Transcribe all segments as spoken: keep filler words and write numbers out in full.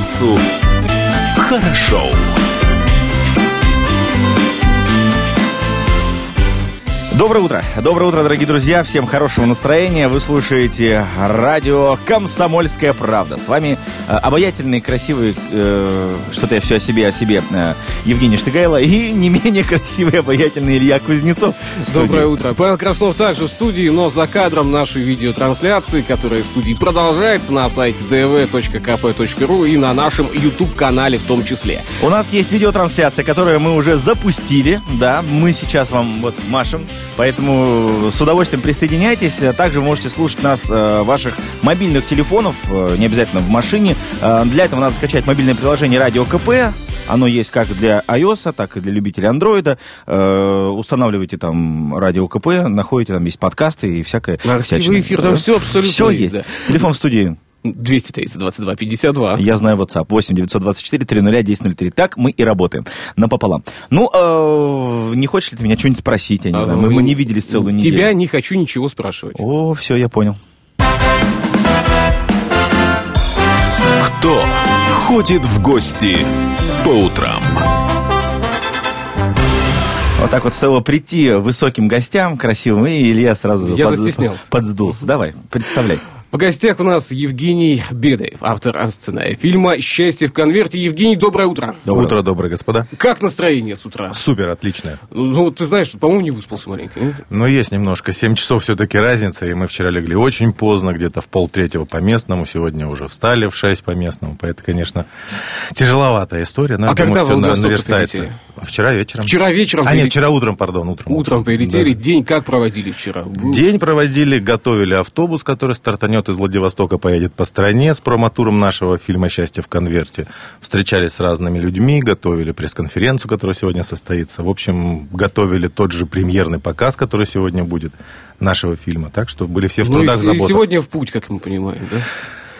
приморцу хорошо. Доброе утро. Доброе утро, дорогие друзья. Всем хорошего настроения. Вы слушаете радио «Комсомольская правда». С вами обаятельный, красивый, э, что-то я все о себе, о себе, э, Евгений Штыгайло и не менее красивый, обаятельный Илья Кузнецов. Доброе утро. Павел Краснов также в студии, но за кадром нашей видеотрансляции, которая в студии продолжается на сайте дэ вэ точка ка пэ точка ру и на нашем YouTube-канале в том числе. У нас есть видеотрансляция, которую мы уже запустили. Да, мы сейчас вам вот машем. Поэтому с удовольствием присоединяйтесь. Также вы можете слушать нас э, ваших мобильных телефонов, э, не обязательно в машине. Э, для этого надо скачать мобильное приложение «Радио КП». Оно есть как для iOS, так и для любителей Android. Э, устанавливаете там «Радио КП», находите, там есть подкасты и всякое. Архивы, эфир, там все абсолютно все есть. Да. Телефон в студии. двести тридцать двадцать два пятьдесят два. Я знаю WhatsApp. восемь девятьсот двадцать четыре триста десять ноль три. Так мы и работаем. Напополам. Ну, э, не хочешь ли ты меня что-нибудь спросить? Я не а знаю. Мы, мы не виделись целую неделю. Тебя не хочу ничего спрашивать. О, все, я понял. Кто ходит в гости по утрам? Вот так вот стоило прийти высоким гостям, красивым, и Илья сразу я под... застеснялся. подсдулся. Давай, представляй. В гостях у нас Евгений Бедаев, автор сценария фильма «Счастье в конверте». Евгений, доброе утро. Доброе утро, доброе господа. Как настроение с утра? Супер, отличное. Ну, ты знаешь, по-моему, не выспался маленько. Нет? Ну, есть немножко. Семь часов все-таки разница, и мы вчера легли очень поздно, где-то в полтретьего по местному. Сегодня уже встали в шесть по местному, поэтому, конечно, тяжеловатая история. Но, а думаю, когда вы в Владивосток прилетели? Вчера вечером. Вчера вечером? А, прилет... нет, вчера утром, пардон, утром. Утром, утром прилетели. Да. День как проводили вчера? День проводили, готовили автобус, который стартанет из Владивостока, поедет по стране с промотуром нашего фильма «Счастье в конверте». Встречались с разными людьми, готовили пресс-конференцию, которая сегодня состоится. В общем, готовили тот же премьерный показ, который сегодня будет, нашего фильма. Так что были все в трудах, ну, и, заботах. И сегодня в путь, как мы понимаем, да?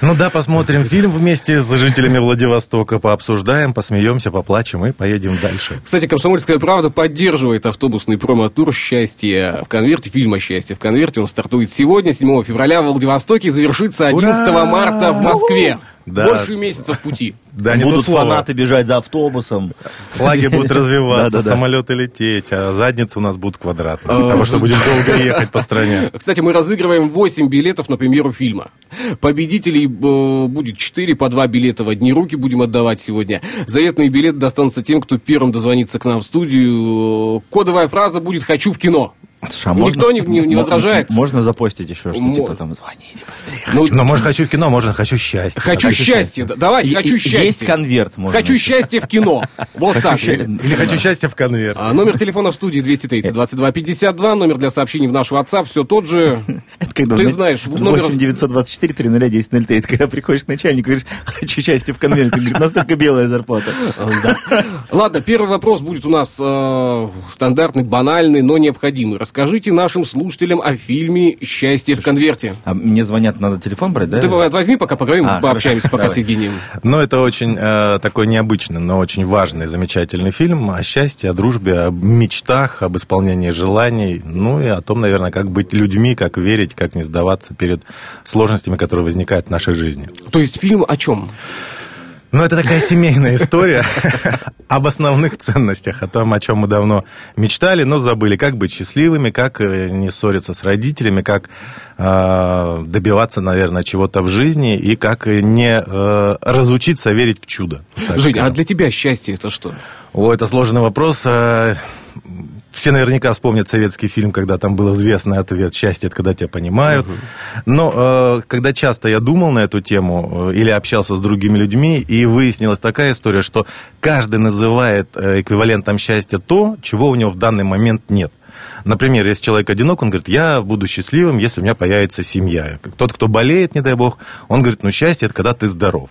Ну да, посмотрим фильм вместе с жителями Владивостока, пообсуждаем, посмеемся, поплачем и поедем дальше. Кстати, «Комсомольская правда» поддерживает автобусный промо-тур «Счастье в конверте», фильма «Счастье в конверте». Он стартует сегодня, седьмого февраля в Владивостоке, и завершится одиннадцатого марта в Москве. Да. Больше месяца в пути. Да, будут фанаты бежать за автобусом. Флаги будут развиваться, самолеты лететь, а задницы у нас будут квадратные, потому что будем долго ехать по стране. Кстати, мы разыгрываем восемь билетов на премьеру фильма. Победителей будет четыре, по два билета в одни руки будем отдавать сегодня. Заветные билеты достанутся тем, кто первым дозвонится к нам в студию. Кодовая фраза будет «Хочу в кино». Слушай, а никто можно, не, не возражает. Можно запостить еще, что Мо... типа там звоните быстрее. Ну, но может хочу в кино, можно хочу счастье. Хочу, хочу счастье, да. Давайте, и, хочу и, счастье. Есть конверт, можно. Хочу счастье в кино. Вот так. Или хочу счастье в конверт. Номер телефона в студии двести тридцать двадцать два пятьдесят два. Номер для сообщений в наш WhatsApp все тот же. Ты знаешь, восемь девятьсот двадцать четыре триста десять ноль три. Ты когда приходишь к начальнику и говоришь, хочу счастье в конверт. Ты говоришь, настолько белая зарплата. Ладно, первый вопрос будет у нас стандартный, банальный, но необходимый. Скажите нашим слушателям о фильме «Счастье в конверте». А мне звонят, надо телефон брать, да? Ты возьми, пока поговорим, а, пообщаемся хорошо. Пока давай. С Евгением. Ну, это очень э, такой необычный, но очень важный, замечательный фильм о счастье, о дружбе, о мечтах, об исполнении желаний, ну и о том, наверное, как быть людьми, как верить, как не сдаваться перед сложностями, которые возникают в нашей жизни. То есть фильм о чем? Ну, это такая семейная история об основных ценностях, о том, о чем мы давно мечтали, но забыли. Как быть счастливыми, как не ссориться с родителями, как э, добиваться, наверное, чего-то в жизни и как не э, разучиться верить в чудо. Жень, а для тебя счастье – это что? О, это сложный вопрос. Все наверняка вспомнят советский фильм, когда там был известный ответ «Счастье – это когда тебя понимают». Uh-huh. Но э, когда часто я думал на эту тему э, или общался с другими людьми, и выяснилась такая история, что каждый называет э, эквивалентом счастья то, чего у него в данный момент нет. Например, если человек одинок, он говорит, я буду счастливым, если у меня появится семья. Тот, кто болеет, не дай бог, он говорит, ну, счастье – это когда ты здоров.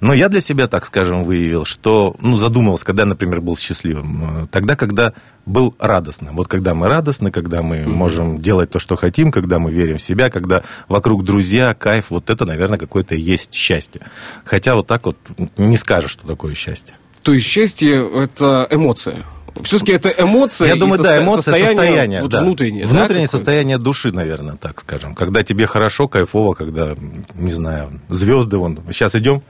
Но я для себя, так скажем, выявил, что, ну, задумывался, когда, например, был счастливым. Тогда, когда был радостным. Вот когда мы радостны, когда мы mm-hmm. можем делать то, что хотим, когда мы верим в себя, когда вокруг друзья, кайф, вот это, наверное, какое-то есть счастье. Хотя вот так вот не скажешь, что такое счастье. То есть счастье – это эмоция? Все-таки это эмоция. Я думаю, состо... да, эмоция, состояние, состояние вот да. внутреннее. Внутреннее, да, состояние души, наверное, так скажем. Когда тебе хорошо, кайфово, когда, не знаю, звезды вон. Сейчас идем.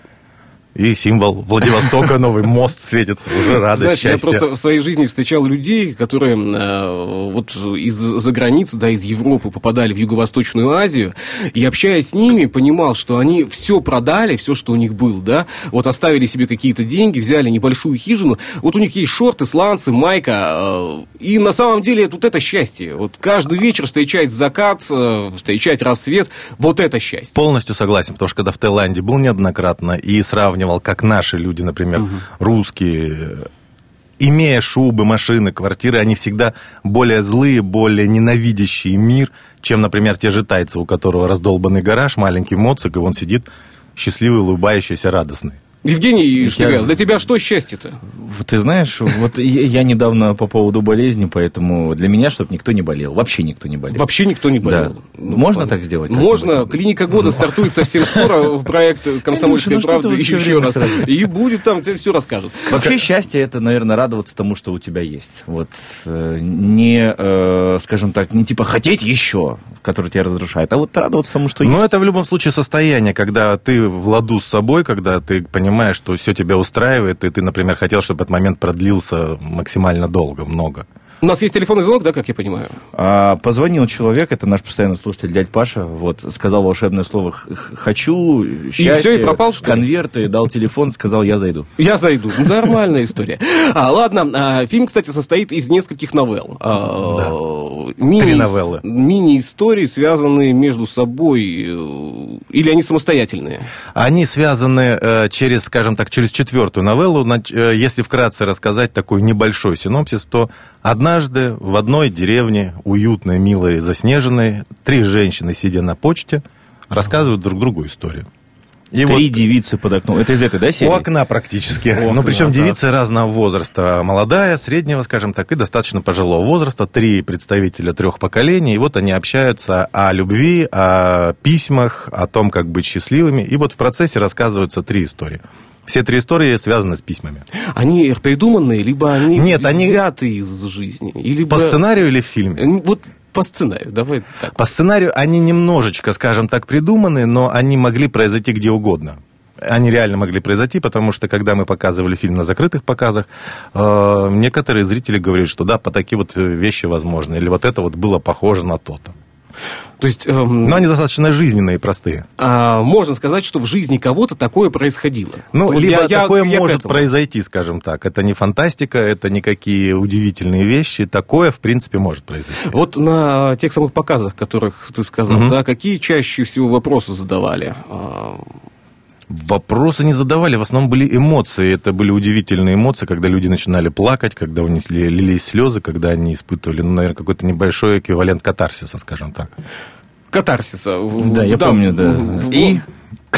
И символ Владивостока, новый мост светится, уже радость, счастье. Я просто в своей жизни встречал людей, которые э, вот из-за границы, да, из Европы попадали в Юго-Восточную Азию, и, общаясь с ними, понимал, что они все продали, все, что у них было, да, вот оставили себе какие-то деньги, взяли небольшую хижину, вот у них есть шорты, сланцы, майка, э, и на самом деле это, вот это счастье, вот каждый вечер встречать закат, э, встречать рассвет, вот это счастье. Полностью согласен, потому что когда в Таиланде был неоднократно и сравнивал, как наши люди, например, угу. русские, имея шубы, машины, квартиры, они всегда более злые, более ненавидящие мир, чем, например, те же тайцы, у которого раздолбанный гараж, маленький моцик, и он сидит счастливый, улыбающийся, радостный. Евгений Штыгайло, я... для тебя что счастье-то? Ты знаешь, вот я недавно по поводу болезни, поэтому для меня, чтобы никто не болел. Вообще никто не болел. Вообще никто не болел. Да. Ну, можно так сделать? Можно. Клиника года стартует совсем скоро, проект «Комсомольская правда» еще раз. И будет там, тебе все расскажут. Вообще счастье — это, наверное, радоваться тому, что у тебя есть. Вот. Не, скажем так, не типа хотеть еще, который тебя разрушает, а вот радоваться тому, что есть. Ну, это в любом случае состояние, когда ты в ладу с собой, когда ты понимаешь, понимаешь, что все тебя устраивает, и ты, например, хотел, чтобы этот момент продлился максимально долго, много. У нас есть телефонный звонок, да, как я понимаю? А, позвонил человек, это наш постоянный слушатель, дядь Паша, вот, сказал волшебное слово «хочу», «счастье», и все, и пропал, что ли? Конверты, дал телефон, сказал «я зайду». Я зайду. Нормальная история. А, ладно, фильм, кстати, состоит из нескольких новелл. Да. Три новеллы. Мини-истории, связанные между собой, или они самостоятельные? Они связаны через, скажем так, через четвертую новеллу. Если вкратце рассказать такой небольшой синопсис, то однажды в одной деревне, уютной, милой, заснеженной, три женщины, сидя на почте, рассказывают друг другу историю. И три вот девицы под окном. Это из этой, да, серии? У окна практически. У окна, ну, причем да. девицы разного возраста. Молодая, среднего, скажем так, и достаточно пожилого возраста. Три представителя трех поколений. И вот они общаются о любви, о письмах, о том, как быть счастливыми. И вот в процессе рассказываются три истории. Все три истории связаны с письмами. Они придуманные, либо они Нет, взяты они... из жизни? И либо... По сценарию или в фильме? Вот по сценарию, давай так. По сценарию они немножечко, скажем так, придуманы, но они могли произойти где угодно. Они реально могли произойти, потому что, когда мы показывали фильм на закрытых показах, э, некоторые зрители говорили, что да, по такие вот вещи возможны, или вот это вот было похоже на то-то. То есть, эм, но они достаточно жизненные и простые. А, можно сказать, что в жизни кого-то такое происходило. Ну, то либо я, такое я, может я произойти, скажем так. Это не фантастика, это никакие удивительные вещи. Такое, в принципе, может произойти. Вот на тех самых показах, которых ты сказал, угу. да, какие чаще всего вопросы задавали? Вопросы не задавали, в основном были эмоции. Это были удивительные эмоции, когда люди начинали плакать, когда у них лились слезы, когда они испытывали, ну, наверное, какой-то небольшой эквивалент катарсиса, скажем так. Катарсиса. Да, я да, помню, да. И...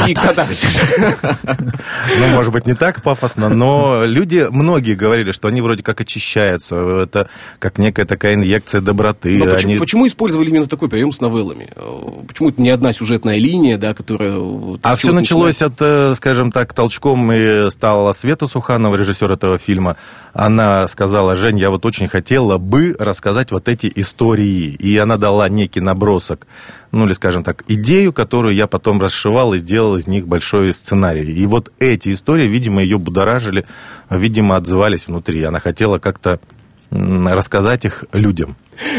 И катарсис. Ну, может быть, не так пафосно, но люди, многие говорили, что они вроде как очищаются, это как некая такая инъекция доброты. Но почему, они... почему использовали именно такой прием с новеллами? Почему это не одна сюжетная линия, да, которая... Вот, а все началось от, скажем так, толчком и стала Света Суханова, режиссер этого фильма. Она сказала: Жень, я вот очень хотела бы рассказать вот эти истории. И она дала некий набросок, ну или, скажем так, идею, которую я потом расшивал и делал из них большой сценарий. И вот эти истории, видимо, ее будоражили, видимо, отзывались внутри. Она хотела как-то рассказать их людям.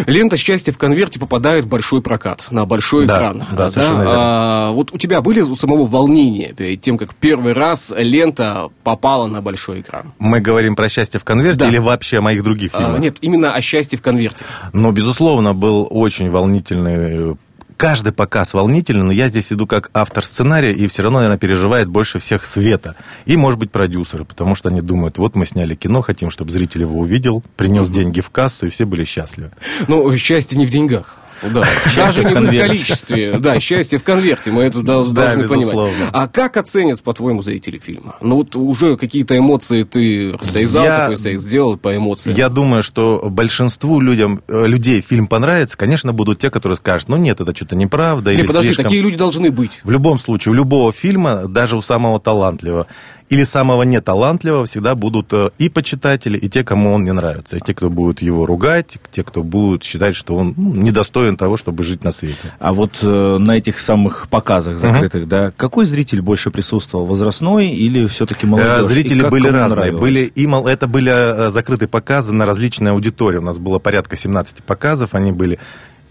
Лента «Счастье в конверте» попадает в большой прокат, на большой да, экран. Да, да, совершенно верно. А, вот у тебя были у самого волнения перед тем, как первый раз лента попала на большой экран? Мы говорим про «Счастье в конверте», да, или вообще о моих других фильмах? А, нет, именно о «Счастье в конверте». Но, безусловно, был очень волнительный... Каждый показ волнительный, но я здесь иду как автор сценария, и все равно, наверное, переживает больше всех Света. И, может быть, продюсеры, потому что они думают, вот мы сняли кино, хотим, чтобы зритель его увидел, принес mm-hmm. деньги в кассу, и все были счастливы. Ну, счастье не в деньгах. Да. Даже не в количестве. Да, счастье в конверте, мы это должны да, понимать. А как оценят, по-твоему, зрители фильма? Ну, вот уже какие-то эмоции ты рассказал, я... такой секс сделал по эмоциям. Я думаю, что большинству людям, людей фильм понравится. Конечно, будут те, которые скажут, ну нет, это что-то неправда. Не, или подожди, слишком... такие люди должны быть. В любом случае, у любого фильма, даже у самого талантливого, или самого неталантливого всегда будут и почитатели, и те, кому он не нравится, и те, кто будет его ругать, те, кто будут считать, что он ну, недостоин того, чтобы жить на свете. А вот э, на этих самых показах закрытых, uh-huh. да, какой зритель больше присутствовал, возрастной или все-таки молодежь? Зрители были разные, были, и, это были закрытые показы на различные аудитории, у нас было порядка семнадцати показов, они были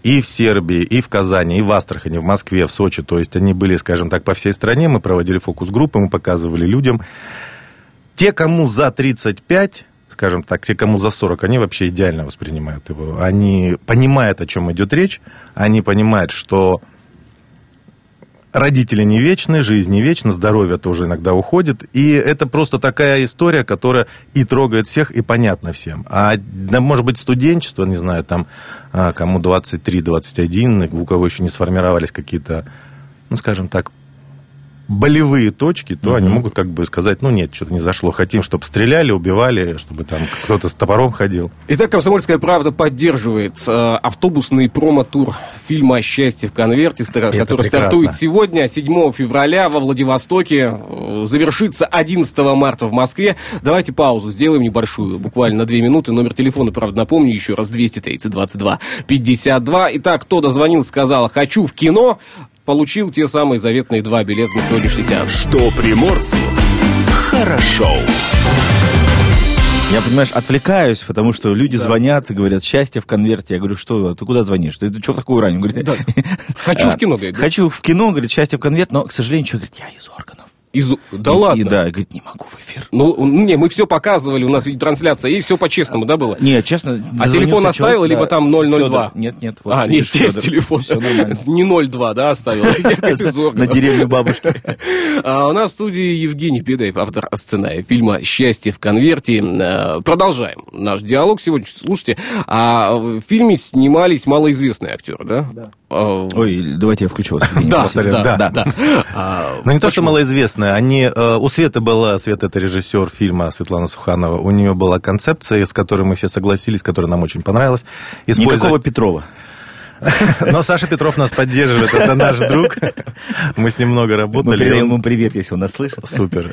и в Сербии, и в Казани, и в Астрахани, в Москве, в Сочи. То есть они были, скажем так, по всей стране. Мы проводили фокус-группы, мы показывали людям. Те, кому за тридцать пять, скажем так, те, кому за сорок, они вообще идеально воспринимают его. Они понимают, о чем идет речь. Они понимают, что родители не вечны, жизнь не вечна, здоровье тоже иногда уходит. И это просто такая история, которая и трогает всех, и понятна всем. А, может быть, студенчество, не знаю, там, кому двадцать три двадцать один, у кого еще не сформировались какие-то, ну, скажем так, болевые точки, то mm-hmm. они могут как бы сказать, ну нет, что-то не зашло. Хотим, чтобы стреляли, убивали, чтобы там кто-то с топором ходил. Итак, «Комсомольская правда» поддерживает э, автобусный промо-тур фильма «Счастье в конверте», который прекрасно. Стартует сегодня, седьмого февраля во Владивостоке, э, завершится одиннадцатого марта в Москве. Давайте паузу сделаем небольшую, буквально на две минуты. Номер телефона, правда, напомню еще раз, двести тридцать двадцать два пятьдесят два. Итак, кто дозвонил, сказал «хочу в кино», получил те самые заветные два билета на сегодняшний сеанс. Что приморцу хорошо. Я, понимаешь, отвлекаюсь, потому что люди да. звонят и говорят, счастье в конверте. Я говорю, что, ты куда звонишь? Ты, ты что в такую рань? Да. Хочу в кино, говорит. Хочу в кино, говорит, счастье в конверте, но, к сожалению, человек говорит, я из органов. Из... Да и, ладно? И, да, говорит, не могу в эфир. Ну, не, мы все показывали, у нас ведь трансляция, и все по-честному, да, было? Нет, честно. А телефон оставил, человек, либо да, там ноль ноль два? Федор. Нет, нет. Вот, а, нет, есть телефон. Не ноль два, да, оставил. На деревню бабушки. У нас в студии Евгений Бедаев, автор сценария фильма «Счастье в конверте». Продолжаем наш диалог сегодня. Слушайте, в фильме снимались малоизвестные актеры, да? Да. Ой, давайте я включу вас. Да, да, да. Но не то, что малоизвестные. Они, у Светы была, Света это режиссер фильма Светлана Суханова, у нее была концепция, с которой мы все согласились, которая нам очень понравилась. Использовать... Никакого Петрова. Но Саша Петров нас поддерживает, это наш друг. Мы с ним много работали. Мы ему привет, если он нас слышит. Супер.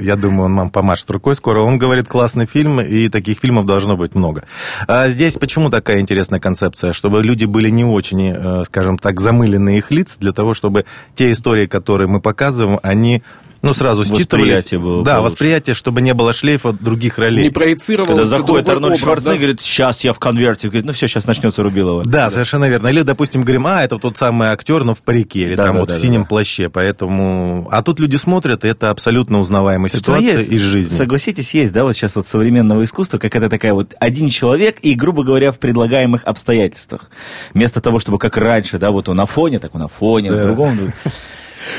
Я думаю, он нам помашет рукой скоро. Он говорит, классный фильм, и таких фильмов должно быть много. А здесь почему такая интересная концепция? Чтобы люди были не очень, скажем так, замылены их лиц, для того, чтобы те истории, которые мы показываем, они... Ну, сразу считывались. Восприятие было. Да, получше. Восприятие, чтобы не было шлейфа других ролей. Не проецировалось. Когда заходит Арнольд Шварценеггер, да? Говорит, сейчас я в конверте. Говорит, ну все, сейчас начнется Рубилова. Да, да, совершенно верно. Или, допустим, говорим, а, это тот самый актер, но в парике, или да, там да, вот да, в синем да. плаще. Поэтому... А тут люди смотрят, и это абсолютно узнаваемая так ситуация есть, из жизни. Согласитесь, есть, да, вот сейчас вот современного искусства, какая-то такая вот один человек и, грубо говоря, в предлагаемых обстоятельствах. Вместо того, чтобы как раньше, да, вот он на фоне, так он на фоне, да. в другом...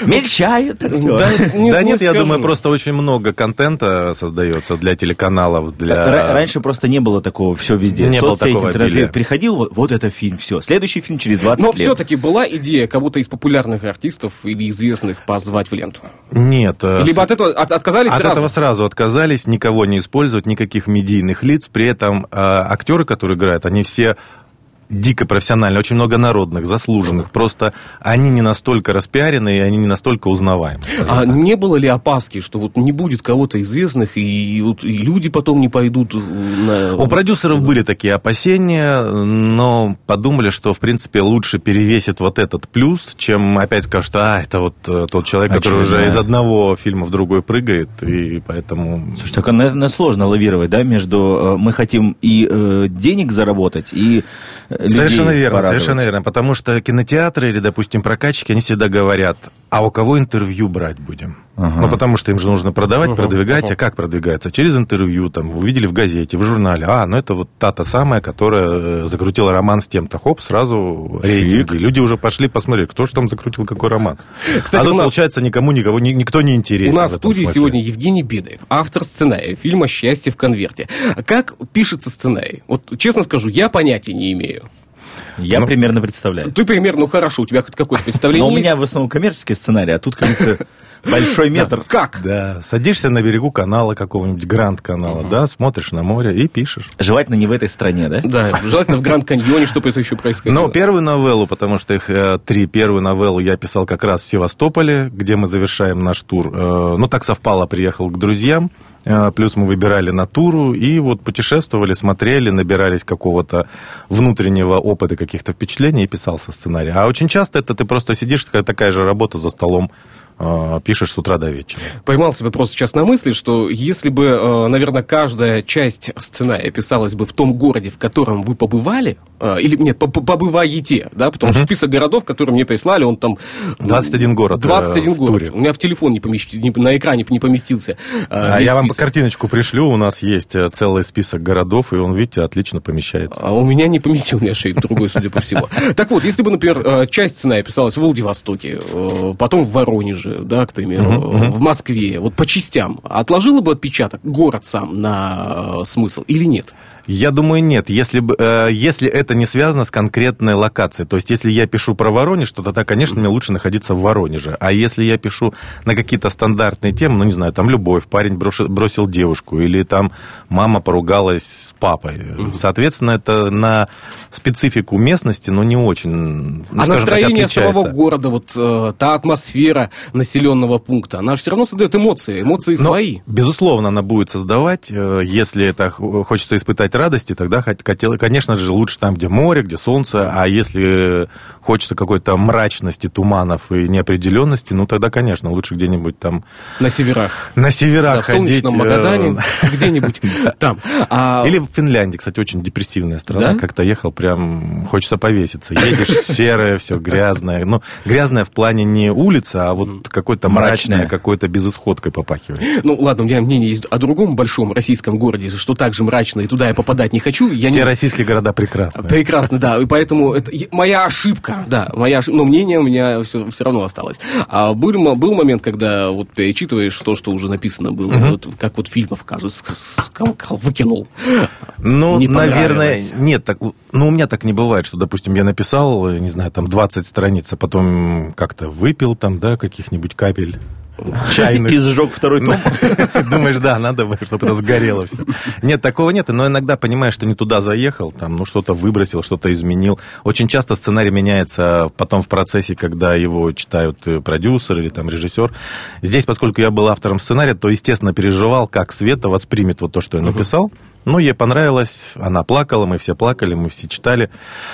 Мельчает. Да, не, да не нет, скажу. Я думаю, просто очень много контента создается для телеканалов. Для... Раньше просто не было такого, все везде. Не было такого обилия. Приходил, вот, вот это фильм, все. Следующий фильм через двадцать Но лет. Но все-таки была идея кого-то из популярных артистов или известных позвать в ленту? Нет. Либо с... от этого от, отказались от сразу? От этого сразу отказались, никого не использовать, никаких медийных лиц. При этом э, актеры, которые играют, они все... дико профессионально, очень много народных, заслуженных. Просто они не настолько распиарены, и они не настолько узнаваемы. А так. Не было ли опаски, что вот не будет кого-то известных, и, и, вот, и люди потом не пойдут на... У продюсеров были такие опасения, но подумали, что, в принципе, лучше перевесит вот этот плюс, чем опять скажут, что а, это вот тот человек, который Очевидно. Уже из одного фильма в другой прыгает, и поэтому... Слушай, так, наверное, сложно лавировать, да, между мы хотим и э, денег заработать, и... Совершенно верно, совершенно верно, потому что кинотеатры или, допустим, прокатчики, они всегда говорят, а у кого интервью брать будем? Ага. Ну, потому что им же нужно продавать, ага, продвигать, ага. а как продвигается? Через интервью, там, увидели в газете, в журнале, а, ну это вот та-та самая, которая закрутила роман с тем-то, хоп, сразу рейтинги. Люди уже пошли посмотреть, кто же там закрутил какой роман. Кстати, а у нас... получается, никому, никого, никто не интересен. У нас в студии смысле. Сегодня Евгений Бедаев, автор сценария фильма «Счастье в конверте». Как пишется сценарий? Вот, честно скажу, я понятия не имею. Я ну, примерно представляю. Ты примерно, ну хорошо, у тебя хоть какое-то представление есть? Но у меня в основном коммерческий сценарий, а тут, кажется, большой метр. Как? Да, садишься на берегу канала какого-нибудь, Гранд-канала, да, смотришь на море и пишешь. Желательно не в этой стране, да? Да, желательно в Гранд-каньоне, чтобы это еще происходило. Ну, первую новеллу, потому что их три, первую новеллу я писал как раз в Севастополе, где мы завершаем наш тур. Ну, так совпало, приехал к друзьям. Плюс мы выбирали натуру и вот путешествовали, смотрели, набирались какого-то внутреннего опыта, каких-то впечатлений и писался сценарий. А очень часто это ты просто сидишь, такая же работа за столом, пишешь с утра до вечера. Поймал себя просто сейчас на мысли, что если бы, наверное, каждая часть сценария писалась бы в том городе, в котором вы побывали, или, нет, побываете, да, потому uh-huh. что список городов, которые мне прислали, он там... двадцать один город. двадцать один город. Туре. У меня в телефон не помещ... на экране не поместился. А я список. Вам картиночку пришлю, у нас есть целый список городов, и он, видите, отлично помещается. А у меня не поместил, меня шею другой, судя по всему. Так вот, если бы, например, часть сценария писалась в Владивостоке, потом в Воронеже, да, к примеру, uh-huh, uh-huh. в Москве, вот по частям, отложило бы отпечаток город сам на э, смысл или нет? Я думаю, нет, если, э, если это не связано с конкретной локацией. То есть, если я пишу про Воронеж, то тогда, конечно, uh-huh. мне лучше находиться в Воронеже. А если я пишу на какие-то стандартные темы, ну, не знаю, там любовь, парень броши, бросил девушку, или там мама поругалась с папой. Uh-huh. Соответственно, это на специфику местности, но ну, не очень, ну, а скажем так, отличается. А настроение самого города, вот э, та атмосфера населенного пункта, она же все равно создает эмоции, эмоции Но, свои. Безусловно, она будет создавать, если это хочется испытать радости, тогда, конечно же, лучше там, где море, где солнце, а если хочется какой-то мрачности, туманов и неопределенности, ну, тогда, конечно, лучше где-нибудь там... На северах. На северах да, ходить. В солнечном Магадане, где-нибудь там. Или в Финляндии, кстати, очень депрессивная страна, как-то ехал, прям хочется повеситься. Едешь, серое все, грязное. Ну, грязное в плане не улица, а вот какой-то мрачной, какой-то безысходкой попахивает. Ну, ладно, у меня мнение есть о другом большом российском городе, что так же мрачно, и туда я попадать не хочу. Я Все не... российские города прекрасны. Прекрасно, да, и поэтому это моя ошибка, да, моя ошибка, но мнение у меня все, все равно осталось. А был, был момент, когда вот перечитываешь то, что уже написано было, угу. вот, как вот фильмов, кажется, выкинул. Ну, не наверное, нет, так, ну, у меня так не бывает, что, допустим, я написал, не знаю, там, двадцать страниц, а потом как-то выпил там, да, какие каких-нибудь капель чайных. И сжег второй том. Думаешь, да, надо бы, чтобы это сгорело все. Нет, такого нет, но иногда понимаешь, что не туда заехал, там, ну, что-то выбросил, что-то изменил. Очень часто сценарий меняется потом в процессе, когда его читают продюсер или там режиссер. Здесь, поскольку я был автором сценария, то, естественно, переживал, как Света воспримет вот то, что я написал. Ну, ей понравилось, она плакала, мы все плакали, мы все читали.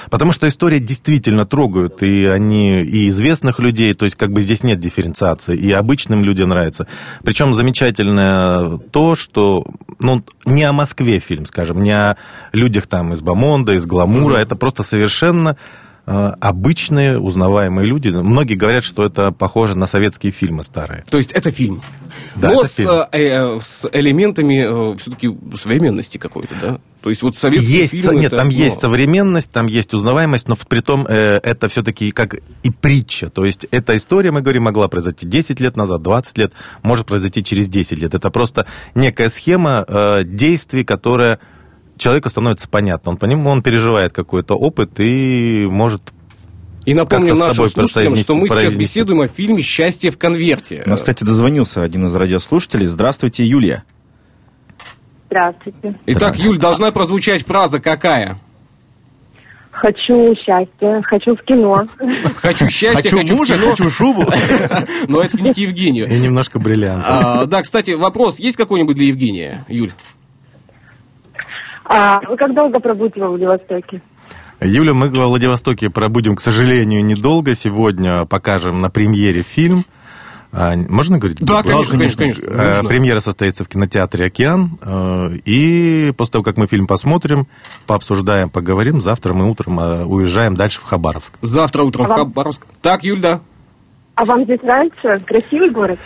Потому что истории действительно трогают, и они и известных людей, то есть как бы здесь нет дифференциации, и обычным людям нравится. Причем замечательное то, что, ну, не о Москве фильм, скажем, не о людях там из бомонда, из гламура, mm-hmm. это просто совершенно... обычные, узнаваемые люди. Многие говорят, что это похоже на советские фильмы старые. То есть это фильм. Да, но это с, фильм. Э, с элементами э, все-таки современности какой-то, да? То есть вот советские есть, фильмы... Нет, это, там но... есть современность, там есть узнаваемость, но при том э, это все-таки как и притча. То есть эта история, мы говорим, могла произойти десять лет назад, двадцать лет, может произойти через десять лет. Это просто некая схема э, действий, которая... человеку становится понятно, он, по нему, он переживает какой-то опыт и может... И напомним нашим слушателям, что мы сейчас беседуем о фильме «Счастье в конверте». Нас, кстати, дозвонился один из радиослушателей. Здравствуйте, Юлия. Здравствуйте. Итак, Юль, должна прозвучать фраза какая? Хочу счастья, хочу в кино. Хочу счастья, хочу, хочу мужа, хочу шубу. Но это не к Евгению. И немножко бриллиант. Да, кстати, вопрос есть какой-нибудь для Евгения, Юль? А вы как долго пробудете во Владивостоке? Юля, мы во Владивостоке пробудем, к сожалению, недолго. Сегодня покажем на премьере фильм. Можно говорить? Да, конечно, конечно, конечно. Нужно. Премьера состоится в кинотеатре «Океан». И после того, как мы фильм посмотрим, пообсуждаем, поговорим, завтра мы утром уезжаем дальше в Хабаровск. Завтра утром а в вам... Хабаровск. Так, Юль, да. А вам здесь нравится? Красивый город?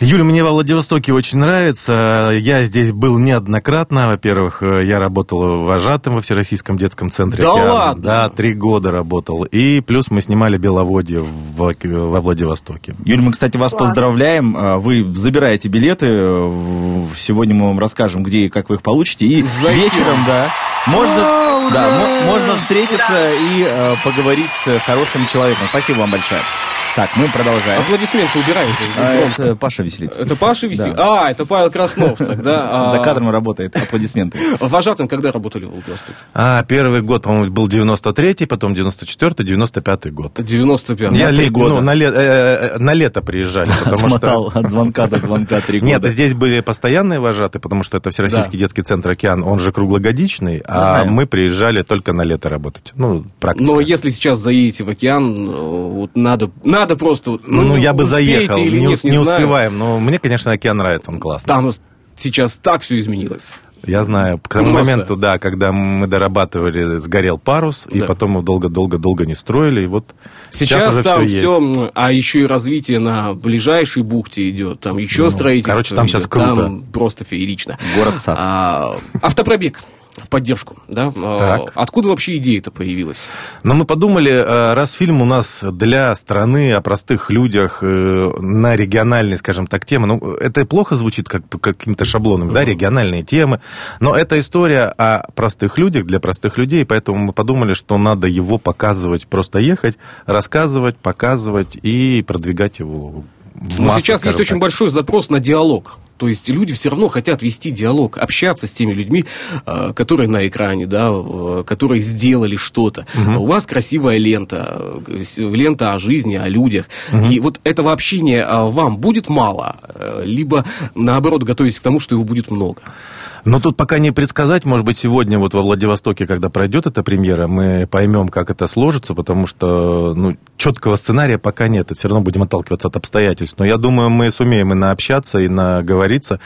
Юля, мне во Владивостоке очень нравится. Я здесь был неоднократно. Во-первых, я работал вожатым во Всероссийском детском центре «Океан». Да ладно? Да, три года работал. И плюс мы снимали «Беловодье» в, во Владивостоке. Юля, мы, кстати, вас ладно. поздравляем. Вы забираете билеты. Сегодня мы вам расскажем, где и как вы их получите. И за вечером, да, можно, да, м- можно встретиться да. и э, поговорить с хорошим человеком. Спасибо вам большое. Так, мы продолжаем. Аплодисменты убираете. А, это Паша веселится. Это Паша веселится? Да. А, это Павел Краснов тогда. За кадром работает, аплодисменты. Вожатым когда работали в Владивостоке? А, первый год, по-моему, был девяносто третий, потом девяносто четвёртый, девяносто пятый год. девяносто пятый. Я лет, ну, на, ле- э- на лето приезжали, потому Отмотал что... от звонка до звонка три года. Нет, здесь были постоянные вожатые, потому что это Всероссийский да. детский центр «Океан», он же круглогодичный, а Знаем. мы приезжали только на лето работать. Ну, практика. Но если сейчас заедете в «Океан», вот надо... надо просто... Ну, ну я бы заехал, или не, нет, не, не успеваем, но мне, конечно, «Океан» нравится, он классный. Там сейчас так все изменилось. Я знаю, к тому Просто. моменту, да, когда мы дорабатывали, сгорел парус, да. и потом его долго-долго-долго не строили, и вот сейчас, сейчас уже там все, все а еще и развитие на ближайшей бухте идет, там еще ну, строительство. Короче, там идет. Сейчас круто. Там просто феерично. Город-сад. А, автопробег. В поддержку, да? Так. Откуда вообще идея-то появилась? Ну, мы подумали, раз фильм у нас для страны, о простых людях, на региональные, скажем так, темы, ну, это плохо звучит как каким-то шаблоном, mm-hmm. да, региональные темы, но это история о простых людях, для простых людей, поэтому мы подумали, что надо его показывать, просто ехать, рассказывать, показывать и продвигать его в массу. Но сейчас есть так. очень большой запрос на диалог. То есть люди все равно хотят вести диалог, общаться с теми людьми, которые на экране, да, которые сделали что-то. Угу. У вас красивая лента, лента о жизни, о людях. Угу. И вот этого общения вам будет мало, либо, наоборот, готовитесь к тому, что его будет много. Но тут пока не предсказать, может быть, сегодня вот во Владивостоке, когда пройдет эта премьера, мы поймем, как это сложится, потому что ну, четкого сценария пока нет, и все равно будем отталкиваться от обстоятельств. Но я думаю, мы сумеем и наобщаться, и наговориться.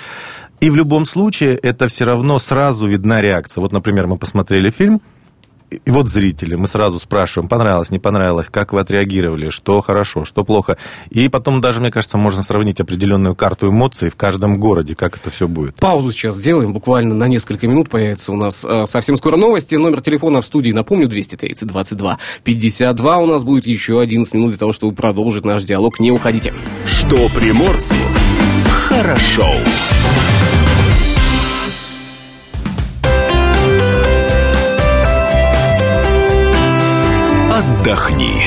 И в любом случае это все равно сразу видна реакция. Вот, например, мы посмотрели фильм, и вот зрители, мы сразу спрашиваем, понравилось, не понравилось, как вы отреагировали, что хорошо, что плохо. И потом даже, мне кажется, можно сравнить определенную карту эмоций в каждом городе, как это все будет. Паузу сейчас сделаем, буквально на несколько минут появится у нас совсем скоро новости. Номер телефона в студии, напомню, двести тридцать двадцать два пятьдесят два. У нас будет еще одиннадцать минут для того, чтобы продолжить наш диалог. Не уходите. Что приморцу хорошо. Отдохни.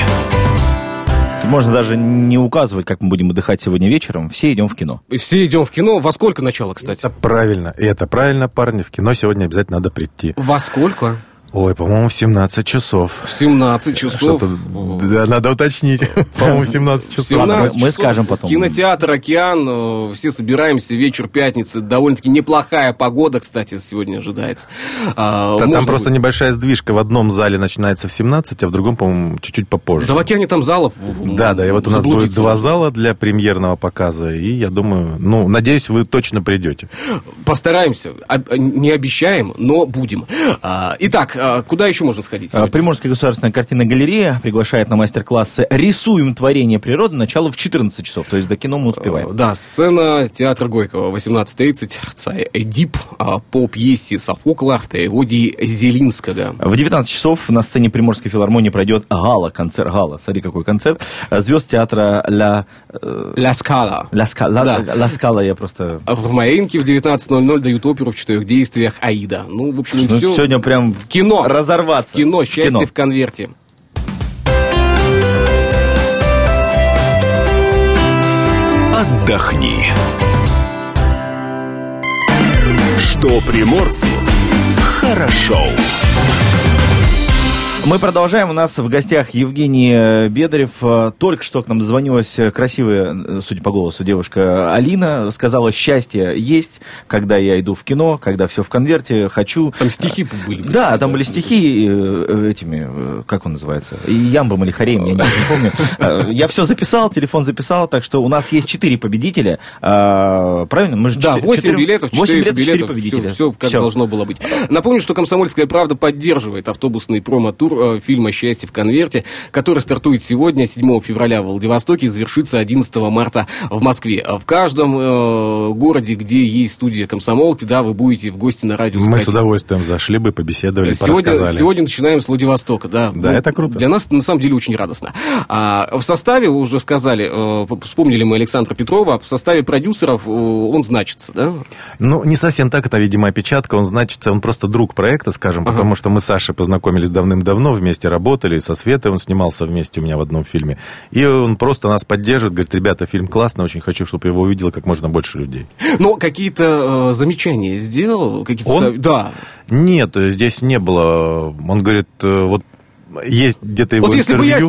Можно даже не указывать, как мы будем отдыхать сегодня вечером. Все идем в кино. И все идем в кино. Во сколько начало, кстати? Это правильно. И это правильно, парни. В кино сегодня обязательно надо прийти. Во сколько? Ой, по-моему, в семнадцать часов. В семнадцать часов? Что-то, да, надо уточнить. По-моему, в семнадцать часов. семнадцать Мы часов. Скажем потом. Кинотеатр «Океан». Все собираемся. Вечер пятницы. Довольно-таки неплохая погода, кстати, сегодня ожидается. А, да, там просто быть? небольшая сдвижка. В одном зале начинается в семнадцать, а в другом, по-моему, чуть-чуть попозже. Да в «Океане» там залов. Да, да. И вот у нас будет два зала для премьерного показа. И я думаю, ну, надеюсь, вы точно придете. Постараемся. Не обещаем, но будем. Итак, куда еще можно сходить сегодня? Приморская государственная картинная галерея приглашает на мастер-классы «Рисуем творение природы». Начало в четырнадцать часов, то есть до кино мы успеваем. Да, сцена театра Горького, восемнадцать тридцать, «Царь Эдип» по пьесе Софокла в переводе Зелинского. В девятнадцать часов на сцене Приморской филармонии пройдет гала, концерт гала. Смотри, какой концерт. Звезд театра Ла... Ла Скала. Ла Скала, я просто... В Маринке в девятнадцать ноль ноль дают оперу в четырех действиях «Аида». Ну, в общем, ну, все. Сегодня прям... Кино. Разорваться. Кино. Счастье Кино. в конверте. Отдохни. Что приморцу хорошо. Мы продолжаем. У нас в гостях Евгений Бедаев. Только что к нам дозвонилась красивая, судя по голосу, девушка Алина. Сказала, счастье есть, когда я иду в кино, когда все в конверте, хочу... Там стихи были. Да, там да, были стихи этими, как он называется, ямбом или хореем, я не помню. Я все записал, телефон записал, так что у нас есть четыре победителя. Правильно? Мы же да, восемь билетов, четыре победителя. Все, как должно было быть. Напомню, что «Комсомольская правда» поддерживает автобусный промо-тур тур фильма «Счастье в конверте», который стартует сегодня, седьмого февраля в Владивостоке, и завершится одиннадцатого марта в Москве. В каждом э, городе, где есть студия «Комсомолки», да, вы будете в гости на радио. Мы с удовольствием зашли бы, побеседовали, сегодня, порассказали. Сегодня начинаем с Владивостока. Да, да ну, это круто. Для нас, на самом деле, очень радостно. А, в составе, вы уже сказали, э, вспомнили мы Александра Петрова, в составе продюсеров э, он значится, да? Ну, не совсем так, это, видимо, опечатка. Он значится, он просто друг проекта, скажем, потому ага. что мы с Сашей познакомились давным-давно, вместе работали, со Светой он снимался вместе у меня в одном фильме. И он просто нас поддерживает, говорит, ребята, фильм классный, очень хочу, чтобы его увидело как можно больше людей. Но какие-то э, замечания сделал? Какие-то он? Сов... Да. Нет, здесь не было. Он говорит, вот есть где-то его вот интервью. Вот если бы я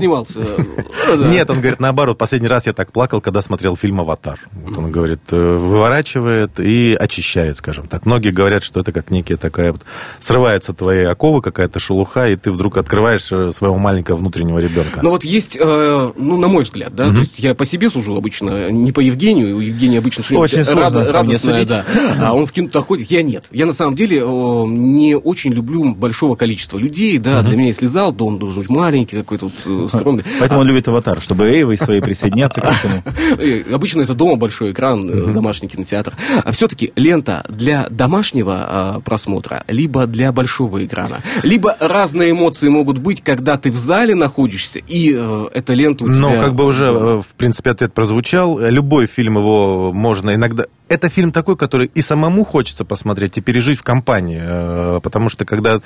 снимался. Нет, он говорит, наоборот, последний раз я так плакал, когда смотрел фильм «Аватар». Вот он говорит, выворачивает и очищает, скажем так. Многие говорят, что это как некие такая вот... Срываются твои оковы, какая-то шелуха, и ты вдруг открываешь своего маленького внутреннего ребенка. Ну вот есть, ну на мой взгляд, да, то есть я по себе сужу обычно, не по Евгению, у Евгения обычно что-нибудь радостное, да. А он в кино ходит, я нет. Я на самом деле не очень люблю большого количества людей, да, для меня если зал, то он должен быть маленький, какой-то вот скромный. Поэтому а... он любит «Аватар», чтобы эйвы свои присоединяться к этому. Обычно это дома большой экран, домашний кинотеатр. А все-таки лента для домашнего просмотра, либо для большого экрана, либо разные эмоции могут быть, когда ты в зале находишься, и эта лента у тебя... Ну, как бы уже, в принципе, ответ прозвучал. Любой фильм его можно иногда... Это фильм такой, который и самому хочется посмотреть, и пережить в компании. Потому что, когда...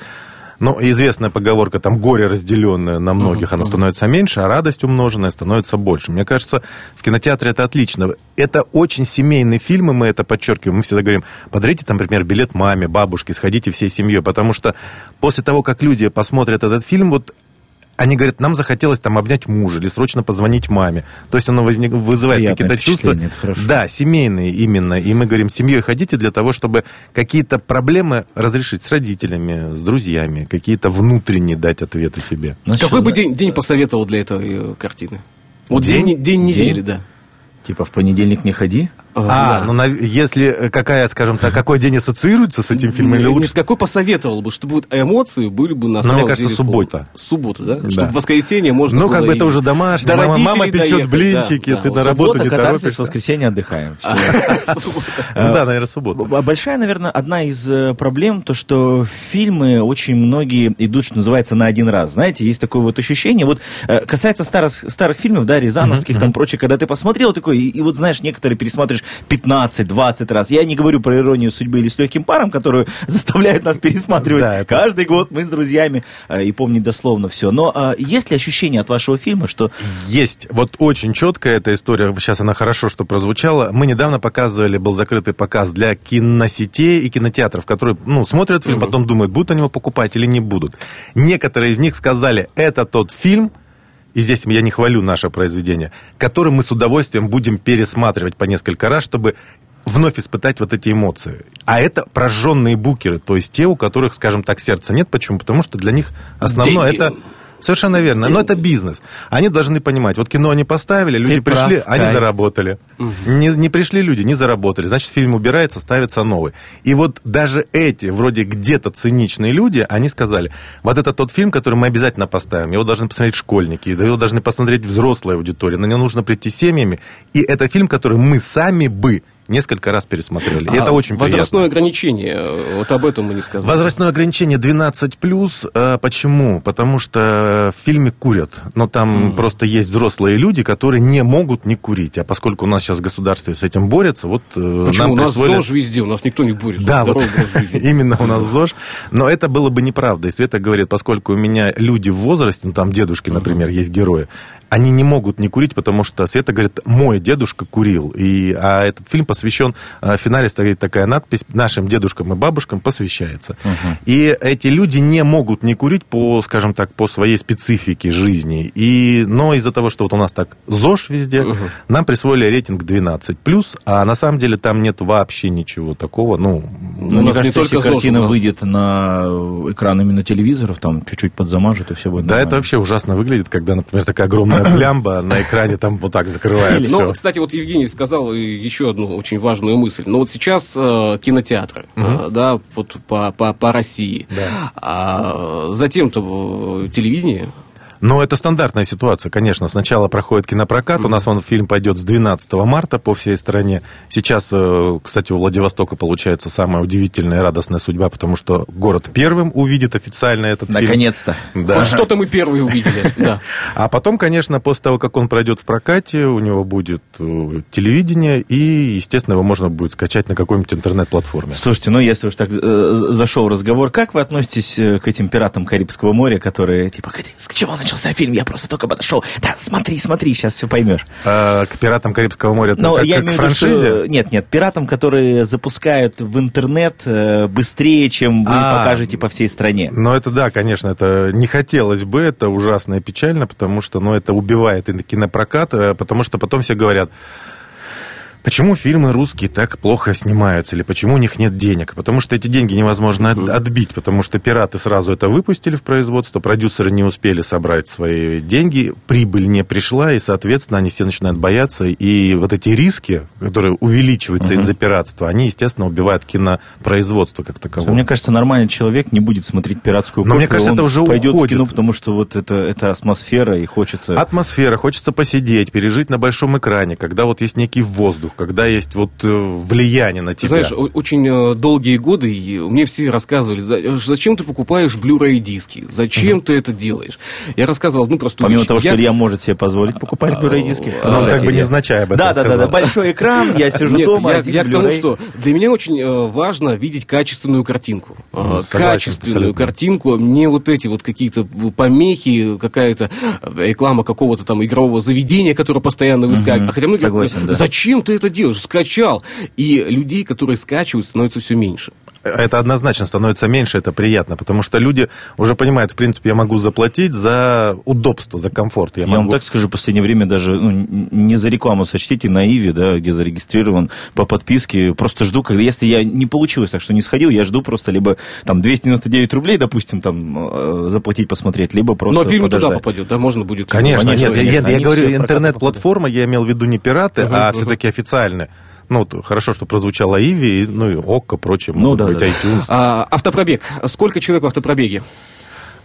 Но известная поговорка, там, горе разделенное на многих, uh-huh, оно uh-huh. становится меньше, а радость умноженная становится больше. Мне кажется, в кинотеатре это отлично. Это очень семейные фильмы, мы это подчеркиваем. Мы всегда говорим, подарите, там, например, билет маме, бабушке, сходите всей семьей. Потому что после того, как люди посмотрят этот фильм, вот они говорят, нам захотелось там обнять мужа или срочно позвонить маме. То есть оно возник, вызывает приятное какие-то чувства. Да, семейные именно. И мы говорим, с семьей ходите для того, чтобы какие-то проблемы разрешить с родителями, с друзьями, какие-то внутренние дать ответы себе. Ну, какой бы день, день посоветовал для этой картины? Вот день, день, день недели, день? Да. Типа в понедельник не ходи? А, да. Ну, на, если какая, скажем так, какой день ассоциируется с этим фильмом, или лучше... Нет, какой посоветовал бы, чтобы вот эмоции были бы на самом деле... Ну, мне кажется, суббота. Суббота, да? да? Чтобы в воскресенье можно ну, было... Ну, как бы это уже домашнее. Мама, мама печет доехать, блинчики, да, да. ты вот на работу не торопишься. Суббота, катарсис, воскресенье отдыхаем. Ну да, наверное, суббота. Большая, наверное, одна из проблем, то, что фильмы очень многие идут, что называется, на один раз. Знаете, есть такое вот ощущение. Вот касается старых фильмов, да, рязановских, там прочих, когда ты посмотрел такой, и вот, знаешь, некоторые пересматривают пятнадцать-двадцать раз. Я не говорю про «Иронию судьбы» или «С легким паром», которую заставляют нас пересматривать да, это... каждый год мы с друзьями и помнить дословно все. Но есть ли ощущение от вашего фильма, что... Есть. Вот очень четкая эта история. Сейчас она хорошо, что прозвучала. Мы недавно показывали, был закрытый показ для киносетей и кинотеатров, которые ну, смотрят фильм, угу. потом думают, будут они его покупать или не будут. Некоторые из них сказали, это тот фильм, и здесь я не хвалю наше произведение, которое мы с удовольствием будем пересматривать по несколько раз, чтобы вновь испытать вот эти эмоции. А это прожженные букеры, то есть те, у которых, скажем так, сердца нет. Почему? Потому что для них основное это... Совершенно верно. Деньги. Но это бизнес. Они должны понимать. Вот кино они поставили, люди Ты пришли, прав, они Кай. заработали. Угу. Не, не пришли люди, не заработали. Значит, фильм убирается, ставится новый. И вот даже эти, вроде где-то циничные люди, они сказали, вот это тот фильм, который мы обязательно поставим. Его должны посмотреть школьники, его должны посмотреть взрослая аудитория. На него нужно прийти семьями. И это фильм, который мы сами бы... несколько раз пересмотрели. И а это очень возрастное приятно. Возрастное ограничение, вот об этом мы не сказали. Возрастное ограничение двенадцать плюс. Почему? Потому что в фильме курят. Но там mm. просто есть взрослые люди, которые не могут не курить. А поскольку у нас сейчас в государстве с этим борется, вот почему? Нам у нас присвоили... ЗОЖ везде, у нас никто не борется. Да, вот именно у нас ЗОЖ. Но это было бы неправда. И Света говорит, поскольку у меня люди в возрасте, ну там дедушки, например, есть герои, они не могут не курить, потому что Света говорит, мой дедушка курил. И, а этот фильм посвящен, в финале стоит такая надпись, нашим дедушкам и бабушкам посвящается. Uh-huh. И эти люди не могут не курить по, скажем так, по своей специфике жизни. И, но из-за того, что вот у нас так ЗОЖ везде, uh-huh. нам присвоили рейтинг двенадцать плюс, а на самом деле там нет вообще ничего такого, ну, Ну, у нас кажется, не только если картина нас... выйдет на экран именно телевизоров, там чуть-чуть подзамажет, и все будет. Да, нормально. Это вообще ужасно выглядит, когда, например, такая огромная плямба на экране там вот так закрывает все. Ну, кстати, вот Евгений сказал еще одну очень важную мысль. Ну, вот сейчас кинотеатры, да, вот по России. Затем-то телевидение... Но это стандартная ситуация, конечно. Сначала проходит кинопрокат. Mm-hmm. У нас он, фильм пойдет с двенадцатого марта по всей стране. Сейчас, кстати, у Владивостока получается самая удивительная и радостная судьба, потому что город первым увидит официально этот Наконец-то. Фильм. Наконец-то. Да. Вот что-то мы первые увидели. Да. А потом, конечно, после того, как он пройдет в прокате, у него будет телевидение, и, естественно, его можно будет скачать на какой-нибудь интернет-платформе. Слушайте, ну, если уж так зашел разговор, как вы относитесь к этим пиратам Карибского моря, которые, типа, с чего начали? Начался фильм, я просто только подошел. Да, смотри, смотри, сейчас все поймешь. А, к пиратам Карибского моря это как, как к франшизе? Что, нет, нет, пиратам, которые запускают в интернет быстрее, чем вы а, покажете по всей стране. Ну, это да, конечно, это не хотелось бы, это ужасно и печально, потому что ну, это убивает и кинопрокат, потому что потом все говорят... Почему фильмы русские так плохо снимаются? Или почему у них нет денег? Потому что эти деньги невозможно от, отбить. Потому что пираты сразу это выпустили в производство. Продюсеры не успели собрать свои деньги. Прибыль не пришла. И, соответственно, они все начинают бояться. И вот эти риски, которые увеличиваются угу. из-за пиратства, они, естественно, убивают кинопроизводство как таковое. Мне кажется, нормальный человек не будет смотреть пиратскую кухню. Но мне кажется, это уже уходит. В кино, потому что вот это, это атмосфера, и хочется... Атмосфера, хочется посидеть, пережить на большом экране, когда вот есть некий воздух, когда есть вот влияние на тебя. Знаешь, очень долгие годы и мне все рассказывали, зачем ты покупаешь Blu-ray диски, зачем угу. ты это делаешь. Я рассказывал одну простую Помимо вещь. Помимо того, я... что Илья может себе позволить покупать Blu-ray диски. Он как бы невзначай об этом да, сказал. Да, да, да, большой экран, я сижу Нет, дома, я, один я к тому, что для меня очень важно видеть качественную картинку. Ну, качественную картинку, мне вот эти вот какие-то помехи, какая-то реклама какого-то там игрового заведения, которое постоянно выскакивает. Угу. А Согласен, да. Зачем ты это делаешь? Скачал. И людей, которые скачивают, становится все меньше. Это однозначно становится меньше, это приятно, потому что люди уже понимают, в принципе, я могу заплатить за удобство, за комфорт. Я, я могу... вам так скажу, в последнее время даже ну, не за рекламу сочтите, на Иви, да, где зарегистрирован по подписке, просто жду, когда, если я не получилось, так что не сходил, я жду просто либо там двести девяносто девять рублей, допустим, там заплатить, посмотреть, либо просто Но фильм подождать. Туда попадет, да, можно будет... Конечно, конечно, нет, конечно. Я, я, я говорю, интернет-платформа, я имел в виду не пираты, угу, а угу. все-таки официальные. Ну, хорошо, что прозвучало Иви, ну и ОККО, прочее, ну, может да, быть, да. iTunes. А, автопробег. Сколько человек в автопробеге?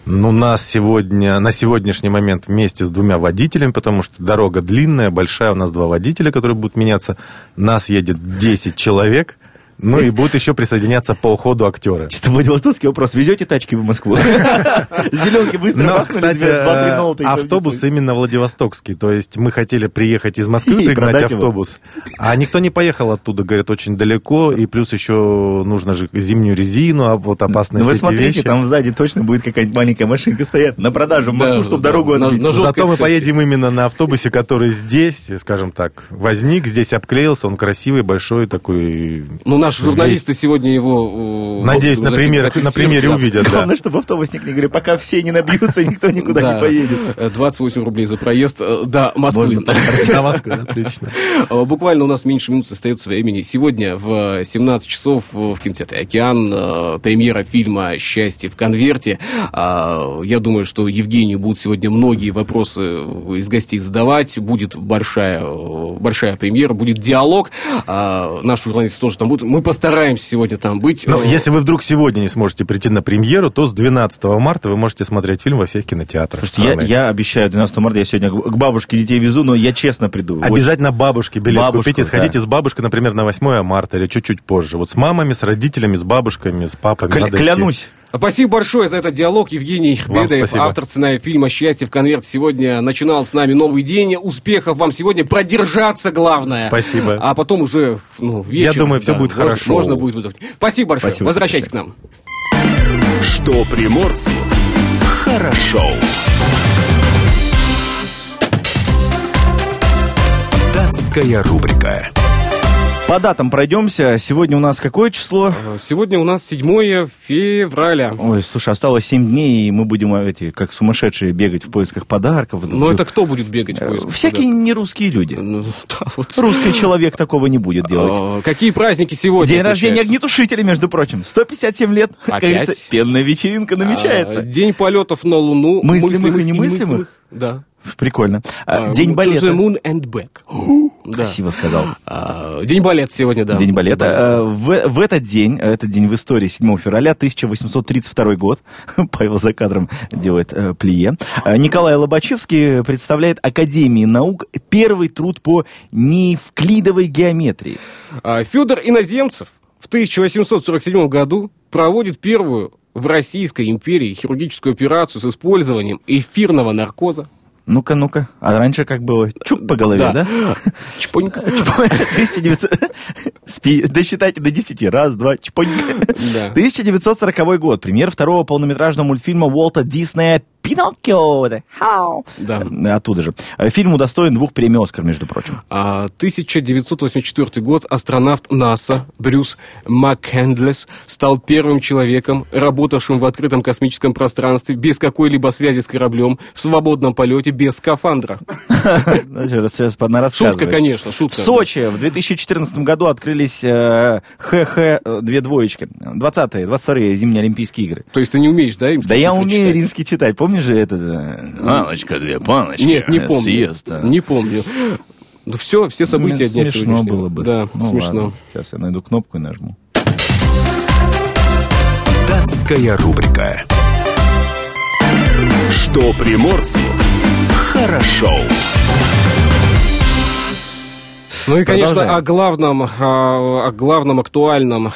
Ну, нас сегодня, на сегодняшний момент вместе с двумя водителями, потому что дорога длинная, большая, у нас два водителя, которые будут меняться. Нас едет десять человек. Ну и будут еще присоединяться по уходу актеры. Чисто владивостокский вопрос. Везете тачки в Москву? Зеленки быстро бахнули, два-три нолта. Автобус именно владивостокский. То есть мы хотели приехать из Москвы, пригнать автобус. А никто не поехал оттуда, говорят, очень далеко. И плюс еще нужно же зимнюю резину, вот опасные вещи. Вы смотрите, там сзади точно будет какая-нибудь маленькая машинка стоять на продажу в Москву, чтобы дорогу отбить. Зато мы поедем именно на автобусе, который здесь, скажем так, возник, здесь обклеился, он красивый, большой такой... Наши журналисты Надеюсь. Сегодня его... Надеюсь, на, пример, на примере да. увидят. Да. Главное, чтобы автобусник не говорил, пока все не набьются, никто никуда да. не поедет. двадцать восемь рублей за проезд до Москвы. До Москвы, отлично. Буквально у нас меньше минут остается времени. Сегодня в семнадцать часов в кинотеатре «Океан» премьера фильма «Счастье в конверте». Я думаю, что Евгению будут сегодня многие вопросы из гостей задавать. Будет большая, большая премьера, будет диалог. Наши журналисты тоже там будут... Мы постараемся сегодня там быть. Но если вы вдруг сегодня не сможете прийти на премьеру, то с двенадцатого марта вы можете смотреть фильм во всех кинотеатрах. Я, я обещаю, двенадцатого марта я сегодня к бабушке детей везу, но я честно приду. Обязательно очень... бабушке билет Бабушку, купите, сходите да. с бабушкой, например, на восьмое марта или чуть-чуть позже. Вот с мамами, с родителями, с бабушками, с папами. Кля- надо клянусь. Идти. Спасибо большое за этот диалог. Евгений Бедаев, автор сценария фильма «Счастье в конверте», сегодня начинал с нами новый день. Успехов вам сегодня. Продержаться главное. Спасибо. А потом уже ну, вечером. Я думаю, все да, будет можно, хорошо. Можно будет выдохнуть. Спасибо большое. Спасибо, Возвращайтесь спасибо. К нам. Что приморцу хорошо. Датская рубрика. По датам пройдемся. Сегодня у нас какое число? Сегодня у нас седьмое февраля. Ой, слушай, осталось семь дней, и мы будем, эти, как сумасшедшие, бегать в поисках подарков. Но это кто будет бегать в поисках? Всякие нерусские люди. Ну, да, вот. Русский человек такого не будет делать. А, какие праздники сегодня? День рождения огнетушителя, между прочим. сто пятьдесят семь лет. Опять? Кажется, пенная вечеринка намечается. А, день полетов на Луну. Мыслимых, мыслимых и немыслимых? Да. Прикольно. А, День балета. To the moon and back. Да. Красиво сказал. А, день балета сегодня, да. День балета. А, в, в этот день, этот день в истории, седьмое февраля, тысяча восемьсот тридцать второй год, Павел за кадром делает э, плие, а, Николай Лобачевский представляет Академии наук первый труд по неевклидовой геометрии. А, Федор Иноземцев в тысяча восемьсот сорок седьмом году проводит первую в Российской империи хирургическую операцию с использованием эфирного наркоза. Ну-ка, ну-ка. А раньше как было? Чук по голове, да? да? Чпонька. тысяча девятьсот... Спи... Досчитайте до десяти. Раз, два, чпонька. Да. тысяча девятьсот сороковой год. Премьер второго полнометражного мультфильма Уолта Диснея «Пиноккио». Да. Оттуда же. Фильм удостоен двух премий «Оскар», между прочим. тысяча девятьсот восемьдесят четвертый год. Астронавт НАСА Брюс МакКендлес стал первым человеком, работавшим в открытом космическом пространстве без какой-либо связи с кораблем, в свободном полете без скафандра. Шутка, конечно, шутка. В Сочи в две тысячи четырнадцатом году открылись ХХ две двоечки. двадцатые, двадцать вторые зимние Олимпийские игры. То есть ты не умеешь, да? Да я умею римский читать, помнишь? Же это... Паночка, две паночки. Нет, не помню. Съезд-то. Не помню. Да все, все события дня сегодняшнего. Смешно было бы. Да, ну, смешно. Ладно. Сейчас я найду кнопку и нажму. Датская рубрика. Что приморцу хорошо. Ну и, конечно, продолжаем. о главном, о, о главном актуальном...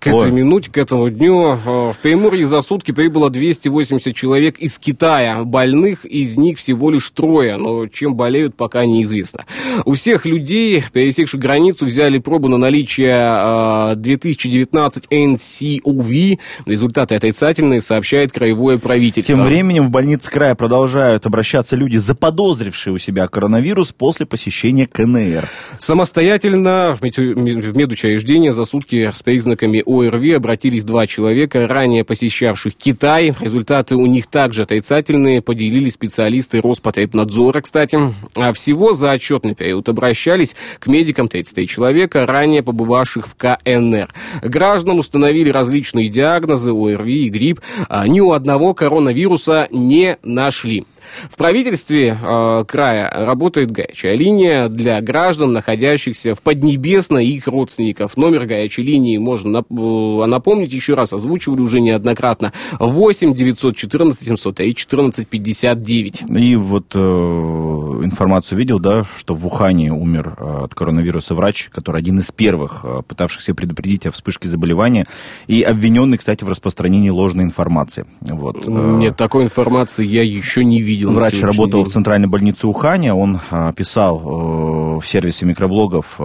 К этой Ой. минуте, к этому дню в Приморье за сутки прибыло двести восемьдесят человек из Китая. Больных из них всего лишь трое, но чем болеют, пока неизвестно. У всех людей, пересекших границу, взяли пробу на наличие две тысячи девятнадцать эн си о ви. Результаты отрицательные, сообщает краевое правительство. Тем временем в больнице края продолжают обращаться люди, заподозрившие у себя коронавирус после посещения ка эн эр. Самостоятельно в медучреждение за сутки с признаками ОРВИ обратились два человека, ранее посещавших Китай. Результаты у них также отрицательные, поделились специалисты Роспотребнадзора, кстати. А всего за отчетный период обращались к медикам тридцать три человека, ранее побывавших в ка эн эр. Гражданам установили различные диагнозы, ОРВИ и грипп. А ни у одного коронавируса не нашли. В правительстве э, края работает горячая линия для граждан, находящихся в Поднебесной и их родственников. Номер горячей линии, можно нап- напомнить, еще раз озвучивали уже неоднократно. восемь девятьсот четырнадцать семьсот три четырнадцать пятьдесят девять. И вот э, информацию видел, да, что в Ухане умер от коронавируса врач, который один из первых, пытавшихся предупредить о вспышке заболевания, и обвиненный, кстати, в распространении ложной информации. Вот. Нет, такой информации я еще не видел. Врач работал в центральной больнице Уханя, он а, писал э, в сервисе микроблогов э,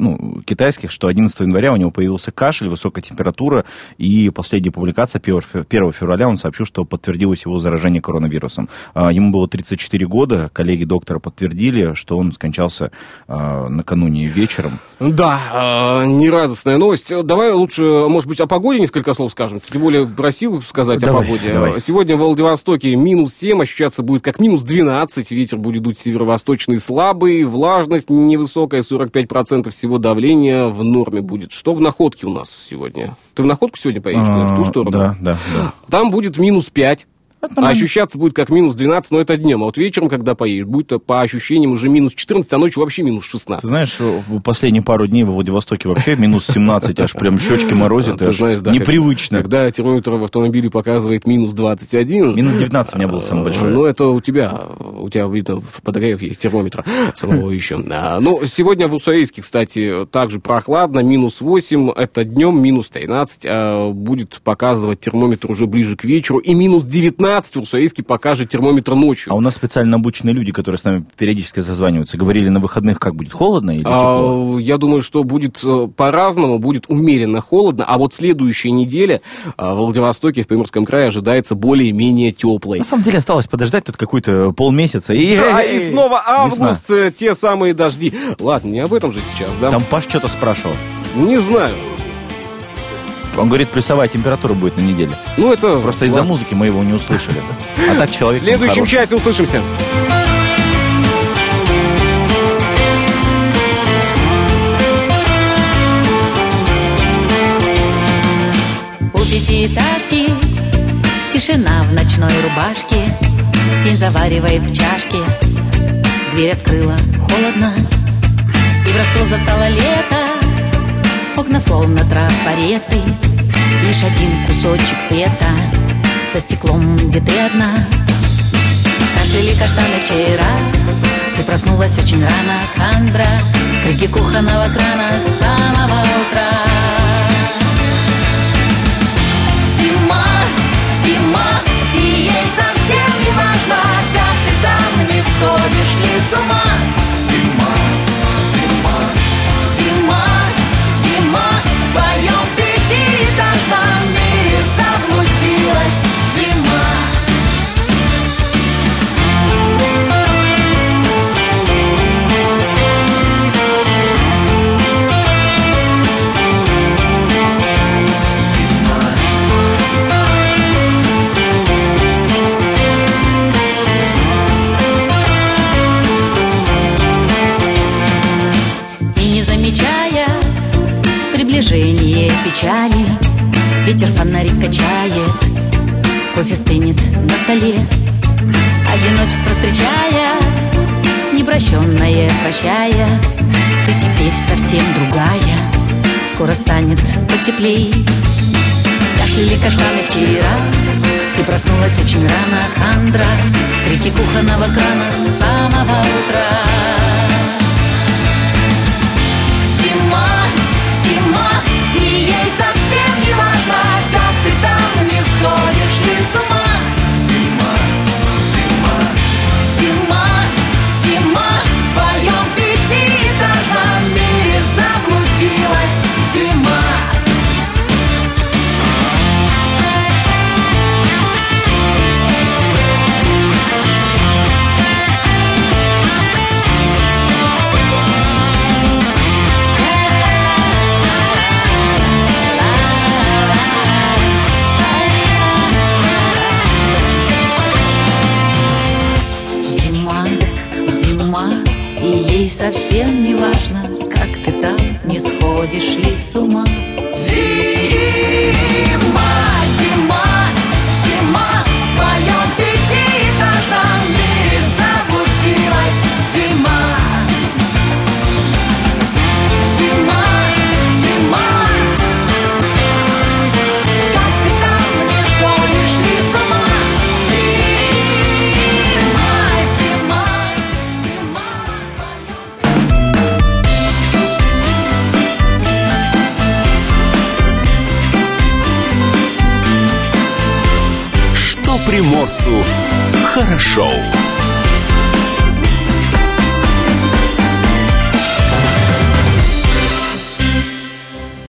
ну, китайских, что одиннадцатого января у него появился кашель, высокая температура, и последняя публикация первого февраля он сообщил, что подтвердилось его заражение коронавирусом. Э, ему было тридцать четыре года, коллеги доктора подтвердили, что он скончался э, накануне вечером. Да, э, нерадостная новость. Давай лучше, может быть, о погоде несколько слов скажем, тем более просил сказать давай, о погоде. Давай. Сегодня в Владивостоке минус семь, ощущаться будет как минус двенадцать, ветер будет дуть северо-восточный слабый, влажность невысокая, сорок пять процентов всего давления в норме будет. Что в Находке у нас сегодня? Ты в Находку сегодня поедешь, а, в ту сторону? Да, да, да. Там будет минус пять. А ощущаться будет как минус двенадцать, но это днем. А вот вечером, когда поедешь, будет по ощущениям уже минус четырнадцать, а ночью вообще минус шестнадцать. Ты знаешь, последние пару дней во Владивостоке вообще минус семнадцать, аж прям щечки морозят. Ты знаешь, да, непривычно. Когда термометр в автомобиле показывает минус двадцать один... минус девятнадцать у меня был самый большой. Ну, это у тебя, у тебя, видно, в подогрев есть термометр самого еще. Ну, сегодня в Уссурийске, кстати, также прохладно, минус восемь, это днем, минус тринадцать, будет показывать термометр уже ближе к вечеру, и минус девятнадцать. восемнадцать в Уссурийске покажет термометр ночью. А у нас специально обученные люди, которые с нами периодически зазваниваются, говорили на выходных, как будет, холодно или тепло? А, я думаю, что будет по-разному, будет умеренно холодно, а вот следующая неделя в Владивостоке, в Приморском крае ожидается более-менее теплой. На самом деле осталось подождать тут какой-то полмесяца. И... Да, и снова август, весна. Те самые дожди. Ладно, не об этом же сейчас, да? Там Паш что-то спрашивал. Не знаю. Он говорит, плюсовая температура будет на неделе. Ну, это... Просто из-за музыки мы его не услышали. А так человек... В следующем часе услышимся. У пятиэтажки тишина в ночной рубашке. Тень заваривает в чашке. Дверь открыла холодно. И врасплох застало лето. Окна словно трафареты. Лишь один кусочек света за стеклом, где ты одна. Кашляли каштаны вчера. Ты проснулась очень рано, Хандра. Крики кухонного крана с самого утра. Зима, зима, и ей совсем не важно, как ты там не сходишь ни с ума. Зима, зима, зима. Зима в твоем пятиэтажном мире заблудилась. Зима. Зима. И не замечая приближение печали, ветер фонарик качает, кофе стынет на столе. Одиночество встречая, непрощенное прощая, ты теперь совсем другая, скоро станет потеплей. Кашляли каштаны вчера, ты проснулась очень рано, Хандра. Крики кухонного крана с самого утра. Зима. Зима, и ей совсем не важно, как ты там не сходишь ни с ума. Зима, зима, зима, зима, в твоем пятиэтажном мире заблудилась зима. Совсем не важно, как ты там, не сходишь ли с ума. Зима, зима, зима, в твоем пятиэтажном мире заблудилась зима. Зима, зима, как ты там, не сходишь ли с ума. Зима, зима, зима. Приморцу хорошо.